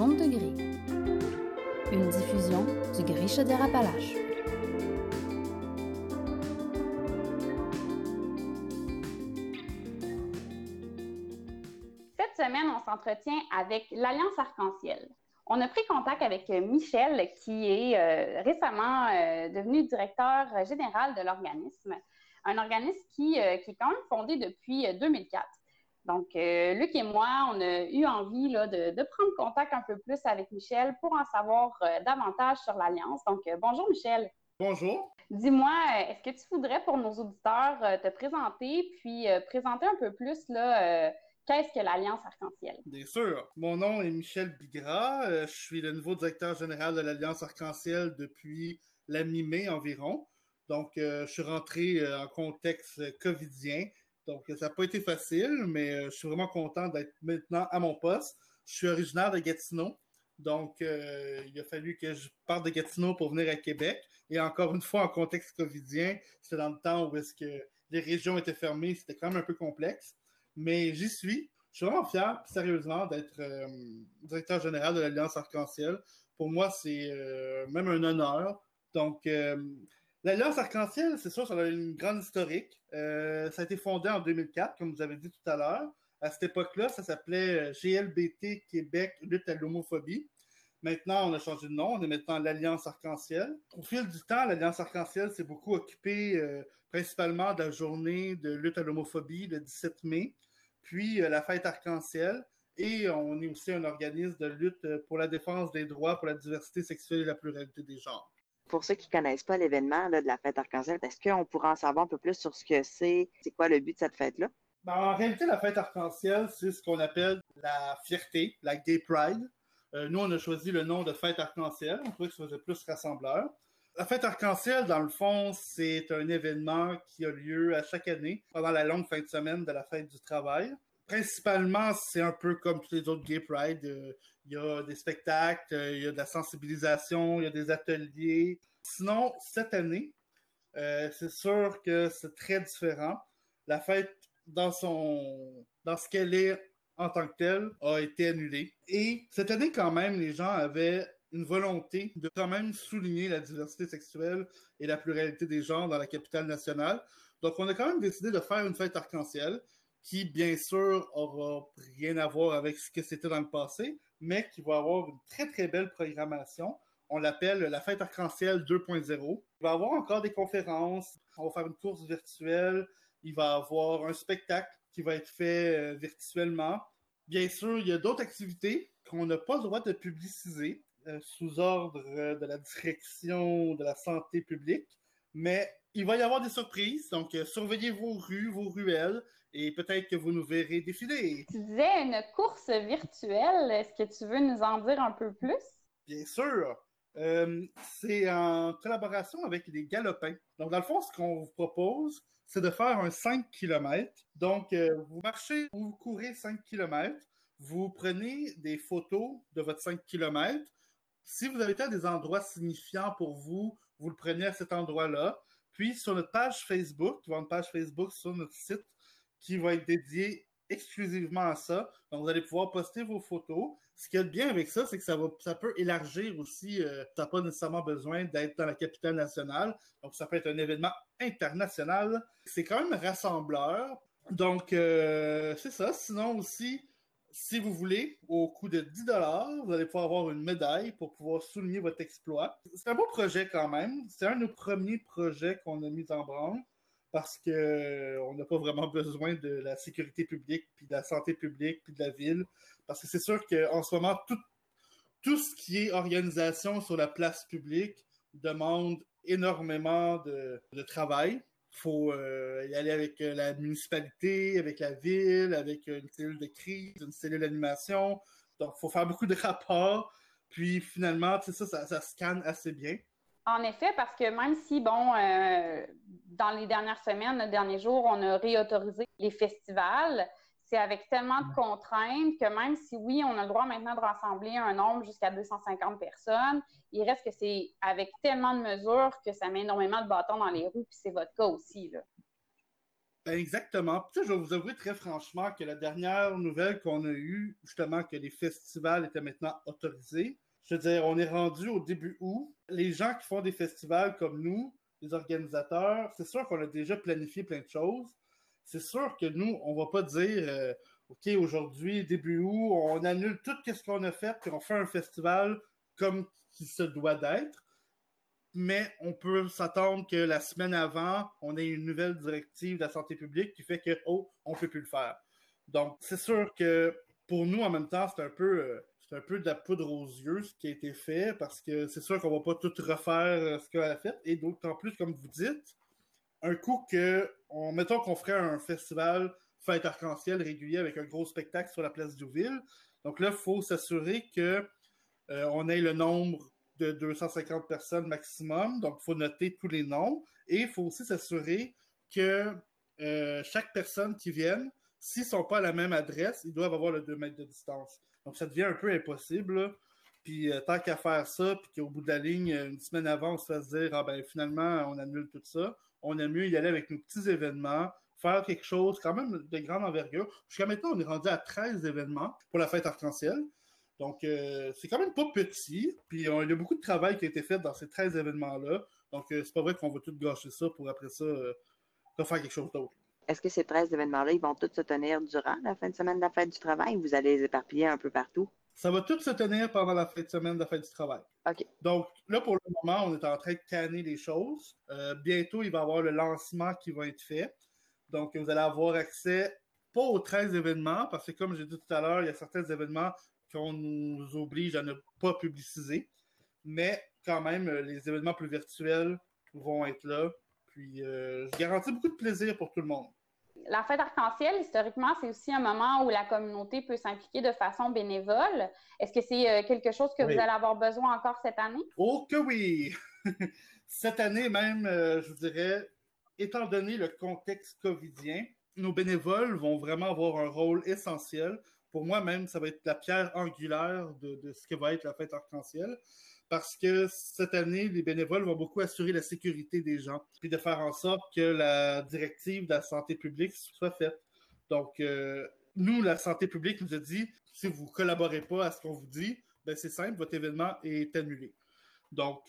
Zone de Gris, une diffusion du Gris Chaudière-Appalaches. Cette semaine, on s'entretient avec l'Alliance Arc-en-Ciel. On a pris contact avec Michel, qui est récemment devenu directeur général de l'organisme. Un organisme qui est quand même fondé depuis 2004. Donc, Luc et moi, on a eu envie là, de prendre contact un peu plus avec Michel pour en savoir davantage sur l'Alliance. Donc, bonjour Michel. Bonjour. Dis-moi, est-ce que tu voudrais pour nos auditeurs te présenter, puis présenter un peu plus là, qu'est-ce que l'Alliance Arc-en-Ciel? Bien sûr. Mon nom est Michel Bigras. Je suis le nouveau directeur général de l'Alliance Arc-en-Ciel depuis la mi-mai environ. Donc, je suis rentré en contexte covidien. Donc, ça n'a pas été facile, mais je suis vraiment content d'être maintenant à mon poste. Je suis originaire de Gatineau, donc il a fallu que je parte de Gatineau pour venir à Québec. Et encore une fois, en contexte covidien, c'était dans le temps où est-ce que les régions étaient fermées, c'était quand même un peu complexe. Mais j'y suis. Je suis vraiment fier, sérieusement, d'être directeur général de l'Alliance Arc-en-Ciel. Pour moi, c'est même un honneur. Donc, l'Alliance Arc-en-Ciel, c'est sûr, ça a une grande historique. Ça a été fondé en 2004, comme vous avez dit tout à l'heure. À cette époque-là, ça s'appelait GLBT Québec, lutte à l'homophobie. Maintenant, on a changé de nom, on est maintenant l'Alliance Arc-en-Ciel. Au fil du temps, l'Alliance Arc-en-Ciel s'est beaucoup occupée principalement de la journée de lutte à l'homophobie, le 17 mai, puis la fête Arc-en-Ciel. Et on est aussi un organisme de lutte pour la défense des droits, pour la diversité sexuelle et la pluralité des genres. Pour ceux qui ne connaissent pas l'événement là, de la fête Arc-en-Ciel, est-ce qu'on pourrait en savoir un peu plus sur ce que c'est quoi le but de cette fête-là? Ben, en réalité, la fête Arc-en-Ciel, c'est ce qu'on appelle la fierté, la Gay Pride. Nous, on a choisi le nom de fête Arc-en-Ciel, on trouvait que ça faisait plus rassembleur. La fête Arc-en-Ciel, dans le fond, c'est un événement qui a lieu à chaque année pendant la longue fin de semaine de la fête du travail. Principalement, c'est un peu comme tous les autres Gay Pride. Il y a des spectacles, il y a de la sensibilisation, il y a des ateliers. Sinon, cette année, c'est sûr que c'est très différent. La fête, dans ce qu'elle est en tant que telle, a été annulée. Et cette année, quand même, les gens avaient une volonté de quand même souligner la diversité sexuelle et la pluralité des genres dans la capitale nationale. Donc, on a quand même décidé de faire une fête Arc-en-Ciel, qui, bien sûr, aura rien à voir avec ce que c'était dans le passé, mais qui va avoir une très, très belle programmation. On l'appelle la Fête Arc-en-Ciel 2.0. Il va y avoir encore des conférences, on va faire une course virtuelle, il va y avoir un spectacle qui va être fait virtuellement. Bien sûr, il y a d'autres activités qu'on n'a pas le droit de publiciser sous ordre de la direction de la santé publique, mais il va y avoir des surprises, donc surveillez vos rues, vos ruelles, et peut-être que vous nous verrez défiler. Tu disais une course virtuelle, est-ce que tu veux nous en dire un peu plus? Bien sûr! C'est en collaboration avec les Galopins. Donc, dans le fond, ce qu'on vous propose, c'est de faire un 5 km. Donc, vous marchez ou vous courez 5 km, vous prenez des photos de votre 5 km. Si vous avez été à des endroits signifiants pour vous, vous le prenez à cet endroit-là. Puis, sur notre page Facebook, il va y avoir une page Facebook sur notre site qui va être dédiée exclusivement à ça. Donc, vous allez pouvoir poster vos photos. Ce qu'il y a de bien avec ça, c'est que ça peut élargir aussi. Tu n'as pas nécessairement besoin d'être dans la capitale nationale. Donc, ça peut être un événement international. C'est quand même rassembleur. Donc, c'est ça. Sinon aussi, si vous voulez, au coût de 10$, vous allez pouvoir avoir une médaille pour pouvoir souligner votre exploit. C'est un beau projet quand même. C'est un de nos premiers projets qu'on a mis en branle, parce qu'on n'a pas vraiment besoin de la sécurité publique, puis de la santé publique, puis de la ville. Parce que c'est sûr qu'en ce moment, tout ce qui est organisation sur la place publique demande énormément de travail. Il faut y aller avec la municipalité, avec la ville, avec une cellule de crise, une cellule d'animation. Donc, il faut faire beaucoup de rapports. Puis finalement, ça scanne assez bien. En effet, parce que même si, dans les dernières semaines, les derniers jours, on a réautorisé les festivals, c'est avec tellement de contraintes que même si, oui, on a le droit maintenant de rassembler un nombre jusqu'à 250 personnes, il reste que c'est avec tellement de mesures que ça met énormément de bâtons dans les roues, puis c'est votre cas aussi, là. Exactement. Puis, je vais vous avouer très franchement que la dernière nouvelle qu'on a eue, justement, que les festivals étaient maintenant autorisés, je veux dire, on est rendu au début août. Les gens qui font des festivals comme nous, les organisateurs, c'est sûr qu'on a déjà planifié plein de choses. C'est sûr que nous, on va pas dire OK, aujourd'hui, début août, on annule tout ce qu'on a fait puis on fait un festival comme qui se doit d'être. Mais on peut s'attendre que la semaine avant, on ait une nouvelle directive de la santé publique qui fait que, oh, on peut plus le faire. Donc, c'est sûr que pour nous, en même temps, c'est un peu de la poudre aux yeux, ce qui a été fait, parce que c'est sûr qu'on va pas tout refaire ce qu'on a fait. Et d'autant plus, comme vous dites, un coup que, mettons qu'on ferait un festival fête arc-en-ciel régulier avec un gros spectacle sur la place Douville. Donc là, il faut s'assurer que on ait le nombre de 250 personnes maximum. Donc, il faut noter tous les noms. Et il faut aussi s'assurer que chaque personne qui vienne, s'ils ne sont pas à la même adresse, ils doivent avoir le 2 mètres de distance. Donc, ça devient un peu impossible, là. Puis, tant qu'à faire ça, puis qu'au bout de la ligne, une semaine avant, on se fasse dire « Ah ben finalement, on annule tout ça », on aime mieux y aller avec nos petits événements, faire quelque chose quand même de grande envergure. Jusqu'à maintenant, on est rendu à 13 événements pour la fête arc-en-ciel. Donc, c'est quand même pas petit. Puis, il y a beaucoup de travail qui a été fait dans ces 13 événements-là. Donc, c'est pas vrai qu'on va tout gâcher ça pour après ça faire quelque chose d'autre. Est-ce que ces 13 événements-là, ils vont tous se tenir durant la fin de semaine de la fête du travail ou vous allez les éparpiller un peu partout? Ça va tout se tenir pendant la fin de semaine de la fête du travail. OK. Donc, là, pour le moment, on est en train de canner les choses. Bientôt, il va y avoir le lancement qui va être fait. Donc, vous allez avoir accès pas aux 13 événements, parce que comme j'ai dit tout à l'heure, il y a certains événements qu'on nous oblige à ne pas publiciser. Mais quand même, les événements plus virtuels vont être là. Puis, je garantis beaucoup de plaisir pour tout le monde. La fête arc-en-ciel, historiquement, c'est aussi un moment où la communauté peut s'impliquer de façon bénévole. Est-ce que c'est quelque chose que vous allez avoir besoin encore cette année? Oh que oui! Cette année même, je dirais, étant donné le contexte covidien, nos bénévoles vont vraiment avoir un rôle essentiel. Pour moi même, ça va être la pierre angulaire de ce que va être la fête arc-en-ciel. Parce que cette année, les bénévoles vont beaucoup assurer la sécurité des gens, puis de faire en sorte que la directive de la santé publique soit faite. Donc, nous, la santé publique nous a dit, si vous collaborez pas à ce qu'on vous dit, ben c'est simple, votre événement est annulé. Donc,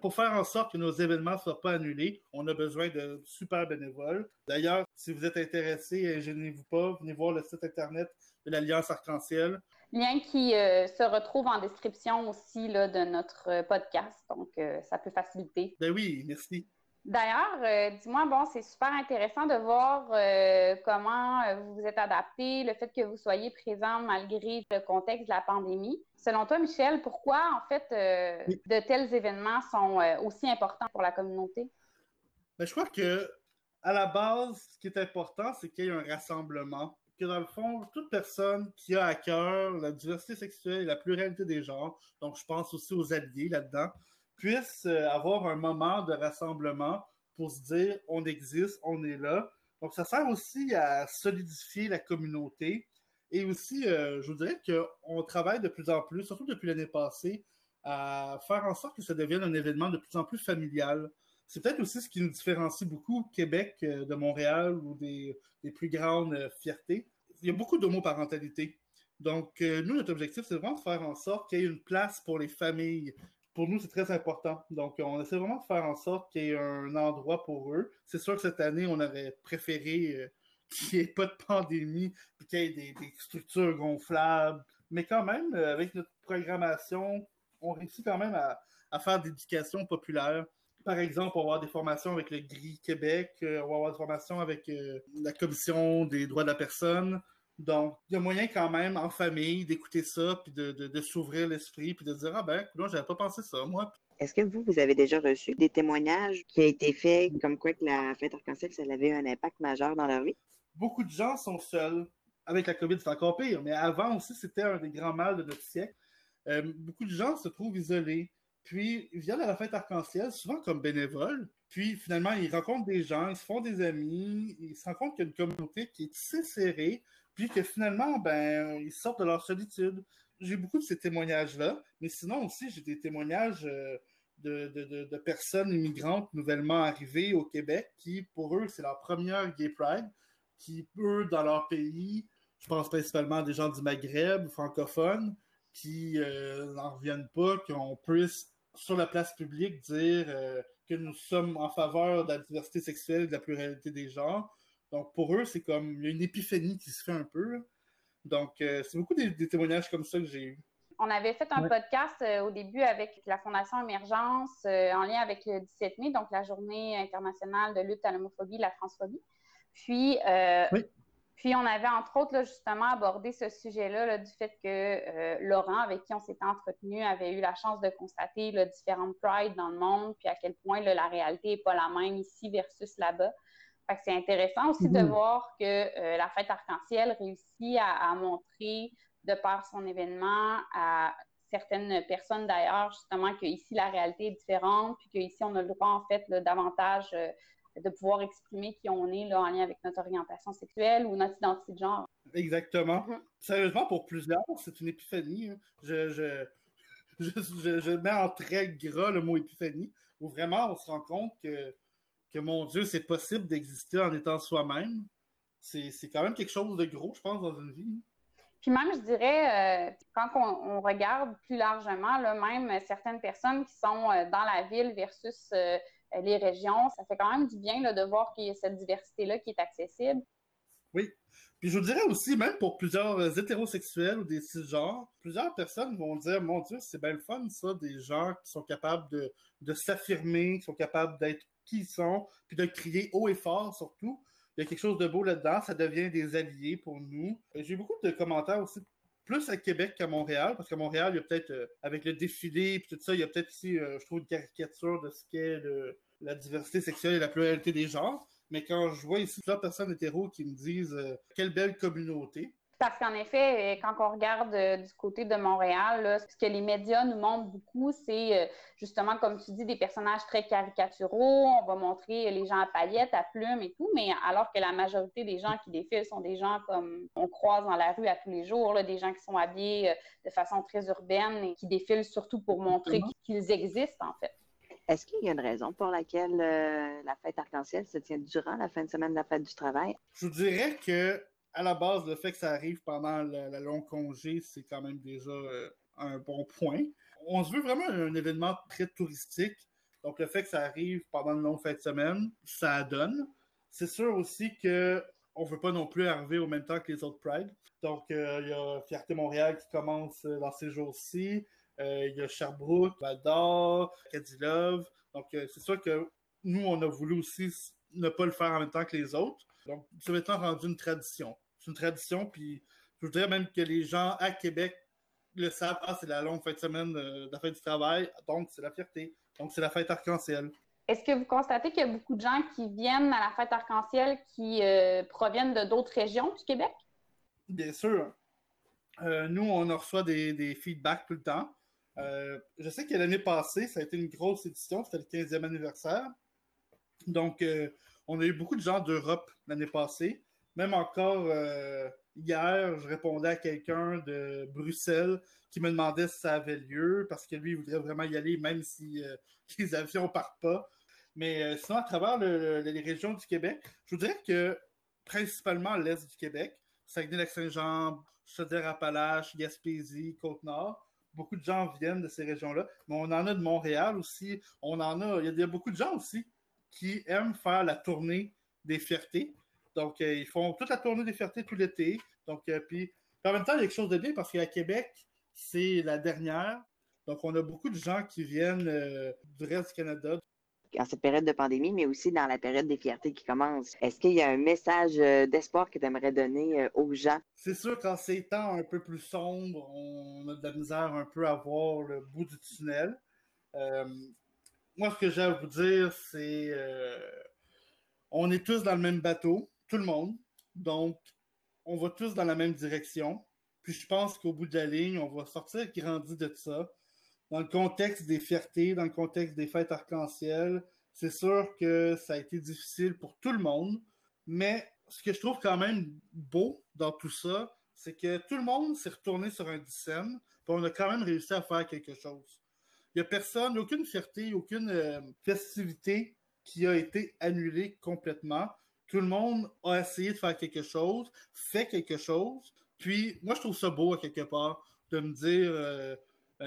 pour faire en sorte que nos événements soient pas annulés, on a besoin de super bénévoles. D'ailleurs, si vous êtes intéressés, gênez-vous pas, venez voir le site Internet de l'Alliance Arc-en-Ciel. Lien qui se retrouve en description aussi là, de notre podcast, donc ça peut faciliter. Ben oui, merci. D'ailleurs, dis-moi, bon, c'est super intéressant de voir comment vous vous êtes adapté, le fait que vous soyez présent malgré le contexte de la pandémie. Selon toi, Michel, pourquoi, en fait, de tels événements sont aussi importants pour la communauté? Ben, je crois que, à la base, ce qui est important, c'est qu'il y ait un rassemblement. Que dans le fond, toute personne qui a à cœur la diversité sexuelle et la pluralité des genres, donc je pense aussi aux alliés là-dedans, puissent avoir un moment de rassemblement pour se dire « on existe, on est là ». Donc, ça sert aussi à solidifier la communauté. Et aussi, je vous dirais qu'on travaille de plus en plus, surtout depuis l'année passée, à faire en sorte que ça devienne un événement de plus en plus familial. C'est peut-être aussi ce qui nous différencie beaucoup Québec de Montréal ou des plus grandes fiertés. Il y a beaucoup d'homoparentalité. Donc, nous, notre objectif, c'est vraiment de faire en sorte qu'il y ait une place pour les familles. Pour nous, c'est très important. Donc, on essaie vraiment de faire en sorte qu'il y ait un endroit pour eux. C'est sûr que cette année, on aurait préféré qu'il n'y ait pas de pandémie, puis qu'il y ait des structures gonflables. Mais quand même, avec notre programmation, on réussit quand même à faire de l'éducation populaire. Par exemple, on va avoir des formations avec le Gris-Québec, on va avoir des formations avec la Commission des droits de la personne. Donc, il y a moyen quand même, en famille, d'écouter ça, puis de s'ouvrir l'esprit, puis de dire « Ah ben, non, j'avais pas pensé ça, moi. » Est-ce que vous avez déjà reçu des témoignages qui a été fait comme quoi que la fête arc-en-ciel, ça avait eu un impact majeur dans leur vie? Beaucoup de gens sont seuls. Avec la COVID, c'est encore pire, mais avant aussi, c'était un des grands mals de notre siècle. Beaucoup de gens se trouvent isolés. Puis, ils viennent à la fête arc-en-ciel, souvent comme bénévoles. Puis, finalement, ils rencontrent des gens, ils se font des amis, ils se rendent compte qu'il y a une communauté qui est si serrée, puis que finalement, ben, ils sortent de leur solitude. J'ai beaucoup de ces témoignages-là, mais sinon aussi, j'ai des témoignages de personnes immigrantes nouvellement arrivées au Québec qui, pour eux, c'est leur première Gay Pride, qui, eux, dans leur pays, je pense principalement à des gens du Maghreb, francophones, qui n'en reviennent pas, qu'on puisse, sur la place publique, dire que nous sommes en faveur de la diversité sexuelle et de la pluralité des genres. Donc, pour eux, c'est comme, il y a une épiphanie qui se fait un peu. Donc, c'est beaucoup des témoignages comme ça que j'ai eu. On avait fait un podcast au début avec la Fondation Émergence en lien avec le 17 mai, donc la Journée internationale de lutte à l'homophobie et la transphobie. Puis, puis on avait entre autres là, justement abordé ce sujet-là là, du fait que Laurent, avec qui on s'était entretenu, avait eu la chance de constater là, différentes prides dans le monde, puis à quel point là, la réalité n'est pas la même ici versus là-bas. Fait que c'est intéressant aussi de voir que la fête arc-en-ciel réussit à montrer, de par son événement, à certaines personnes d'ailleurs, justement, qu'ici, la réalité est différente, puis qu'ici, on a le droit, en fait, là, davantage de pouvoir exprimer qui on est là, en lien avec notre orientation sexuelle ou notre identité de genre. Exactement. Sérieusement, pour plusieurs, c'est une épiphanie. Hein. Je mets en très gras le mot épiphanie, où vraiment, on se rend compte que mon Dieu, c'est possible d'exister en étant soi-même. C'est quand même quelque chose de gros, je pense, dans une vie. Puis même, je dirais, quand on regarde plus largement, là, même certaines personnes qui sont dans la ville versus les régions, ça fait quand même du bien là, de voir qu'il y a cette diversité-là qui est accessible. Oui. Puis je vous dirais aussi, même pour plusieurs hétérosexuels ou des cisgenres, plusieurs personnes vont dire, mon Dieu, c'est bien le fun, ça, des gens qui sont capables de s'affirmer, qui sont capables d'être qui ils sont, puis de crier haut et fort surtout. Il y a quelque chose de beau là-dedans, ça devient des alliés pour nous. J'ai eu beaucoup de commentaires aussi, plus à Québec qu'à Montréal, parce qu'à Montréal, il y a peut-être, avec le défilé et tout ça, il y a peut-être aussi, je trouve, une caricature de ce qu'est la diversité sexuelle et la pluralité des genres. Mais quand je vois ici plusieurs personnes hétéros qui me disent « quelle belle communauté ». Parce qu'en effet, quand on regarde du côté de Montréal, là, ce que les médias nous montrent beaucoup, c'est justement, comme tu dis, des personnages très caricaturaux. On va montrer les gens à paillettes, à plumes et tout, mais alors que la majorité des gens qui défilent sont des gens comme on croise dans la rue à tous les jours, là, des gens qui sont habillés de façon très urbaine et qui défilent surtout pour montrer qu'ils existent, en fait. Est-ce qu'il y a une raison pour laquelle la fête arc-en-ciel se tient durant la fin de semaine de la fête du travail? Je vous dirais que à la base, le fait que ça arrive pendant la longue congé, c'est quand même déjà un bon point. On se veut vraiment un événement très touristique. Donc, le fait que ça arrive pendant une longue fin de semaine, ça donne. C'est sûr aussi qu'on ne veut pas non plus arriver au même temps que les autres Pride. Donc, il y a Fierté Montréal qui commence dans ces jours-ci. Il y a Sherbrooke, Val-d'Or, Cadilove. Donc, c'est sûr que nous, on a voulu aussi ne pas le faire en même temps que les autres. Donc, c'est maintenant rendu une tradition. C'est une tradition, puis je voudrais même que les gens à Québec le savent. Ah, c'est la longue fin de semaine de la fête du travail, donc c'est la fierté. Donc, c'est la fête arc-en-ciel. Est-ce que vous constatez qu'il y a beaucoup de gens qui viennent à la fête arc-en-ciel qui proviennent de d'autres régions du Québec? Bien sûr. Nous, on en reçoit des feedbacks tout le temps. Je sais que l'année passée, ça a été une grosse édition, c'était le 15e anniversaire. Donc, on a eu beaucoup de gens d'Europe l'année passée. Même encore hier, je répondais à quelqu'un de Bruxelles qui me demandait si ça avait lieu parce que lui, il voudrait vraiment y aller même si les avions partent pas. Mais sinon, à travers les régions du Québec, je vous dirais que principalement à l'est du Québec, Saguenay-Lac-Saint-Jean, Chaudière-Appalaches, Gaspésie, Côte-Nord, beaucoup de gens viennent de ces régions-là. Mais on en a de Montréal aussi. On en a. Il y a beaucoup de gens aussi qui aiment faire la tournée des fiertés. Donc, ils font toute la tournée des fiertés tout l'été. Donc, puis en même temps, il y a quelque chose de bien parce qu'à Québec, c'est la dernière. Donc, on a beaucoup de gens qui viennent du reste du Canada. En cette période de pandémie, mais aussi dans la période des fiertés qui commence, est-ce qu'il y a un message d'espoir que tu aimerais donner aux gens? C'est sûr qu'en ces temps un peu plus sombres, on a de la misère un peu à voir le bout du tunnel. Moi, ce que j'ai à vous dire, c'est on est tous dans le même bateau, tout le monde. Donc, on va tous dans la même direction. Puis, je pense qu'au bout de la ligne, on va sortir grandi de ça. Dans le contexte des fiertés, dans le contexte des fêtes arc-en-ciel, c'est sûr que ça a été difficile pour tout le monde. Mais ce que je trouve quand même beau dans tout ça, c'est que tout le monde s'est retourné sur un dixaine. Puis, on a quand même réussi à faire quelque chose. Il n'y a personne, aucune fierté, aucune festivité qui a été annulée complètement. Tout le monde a essayé de faire quelque chose, fait quelque chose. Puis moi, je trouve ça beau à quelque part de me dire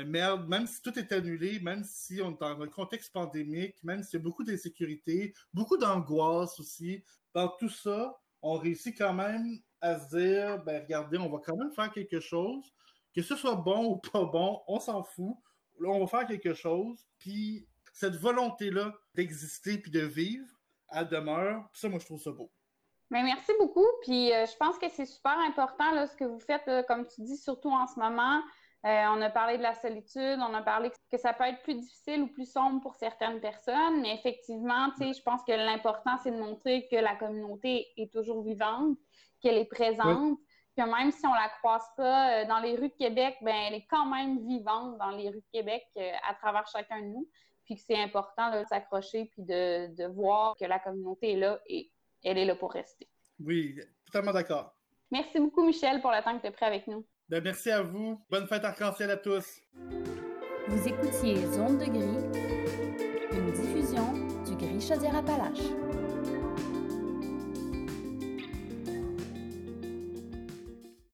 merde, même si tout est annulé, même si on est dans un contexte pandémique, même s'il y a beaucoup d'insécurité, beaucoup d'angoisse aussi, dans tout ça, on réussit quand même à se dire, ben regardez, on va quand même faire quelque chose, que ce soit bon ou pas bon, on s'en fout, on va faire quelque chose, puis cette volonté-là d'exister puis de vivre, elle demeure, puis ça, moi, je trouve ça beau. Mais merci beaucoup, puis je pense que c'est super important, là, ce que vous faites, là, comme tu dis, surtout en ce moment. On a parlé de la solitude, on a parlé que ça peut être plus difficile ou plus sombre pour certaines personnes, mais effectivement, tu sais, je pense que l'important, c'est de montrer que la communauté est toujours vivante, qu'elle est présente, que même si on la croise pas dans les rues de Québec, ben elle est quand même vivante dans les rues de Québec à travers chacun de nous, puis que c'est important là, de s'accrocher puis de voir que la communauté est là et elle est là pour rester. Oui, totalement d'accord. Merci beaucoup, Michel, pour le temps que tu as pris avec nous. Ben merci à vous. Bonne fête arc-en-ciel à tous. Vous écoutiez Zone de Gris, une diffusion du Gris Chaudière-Appalaches.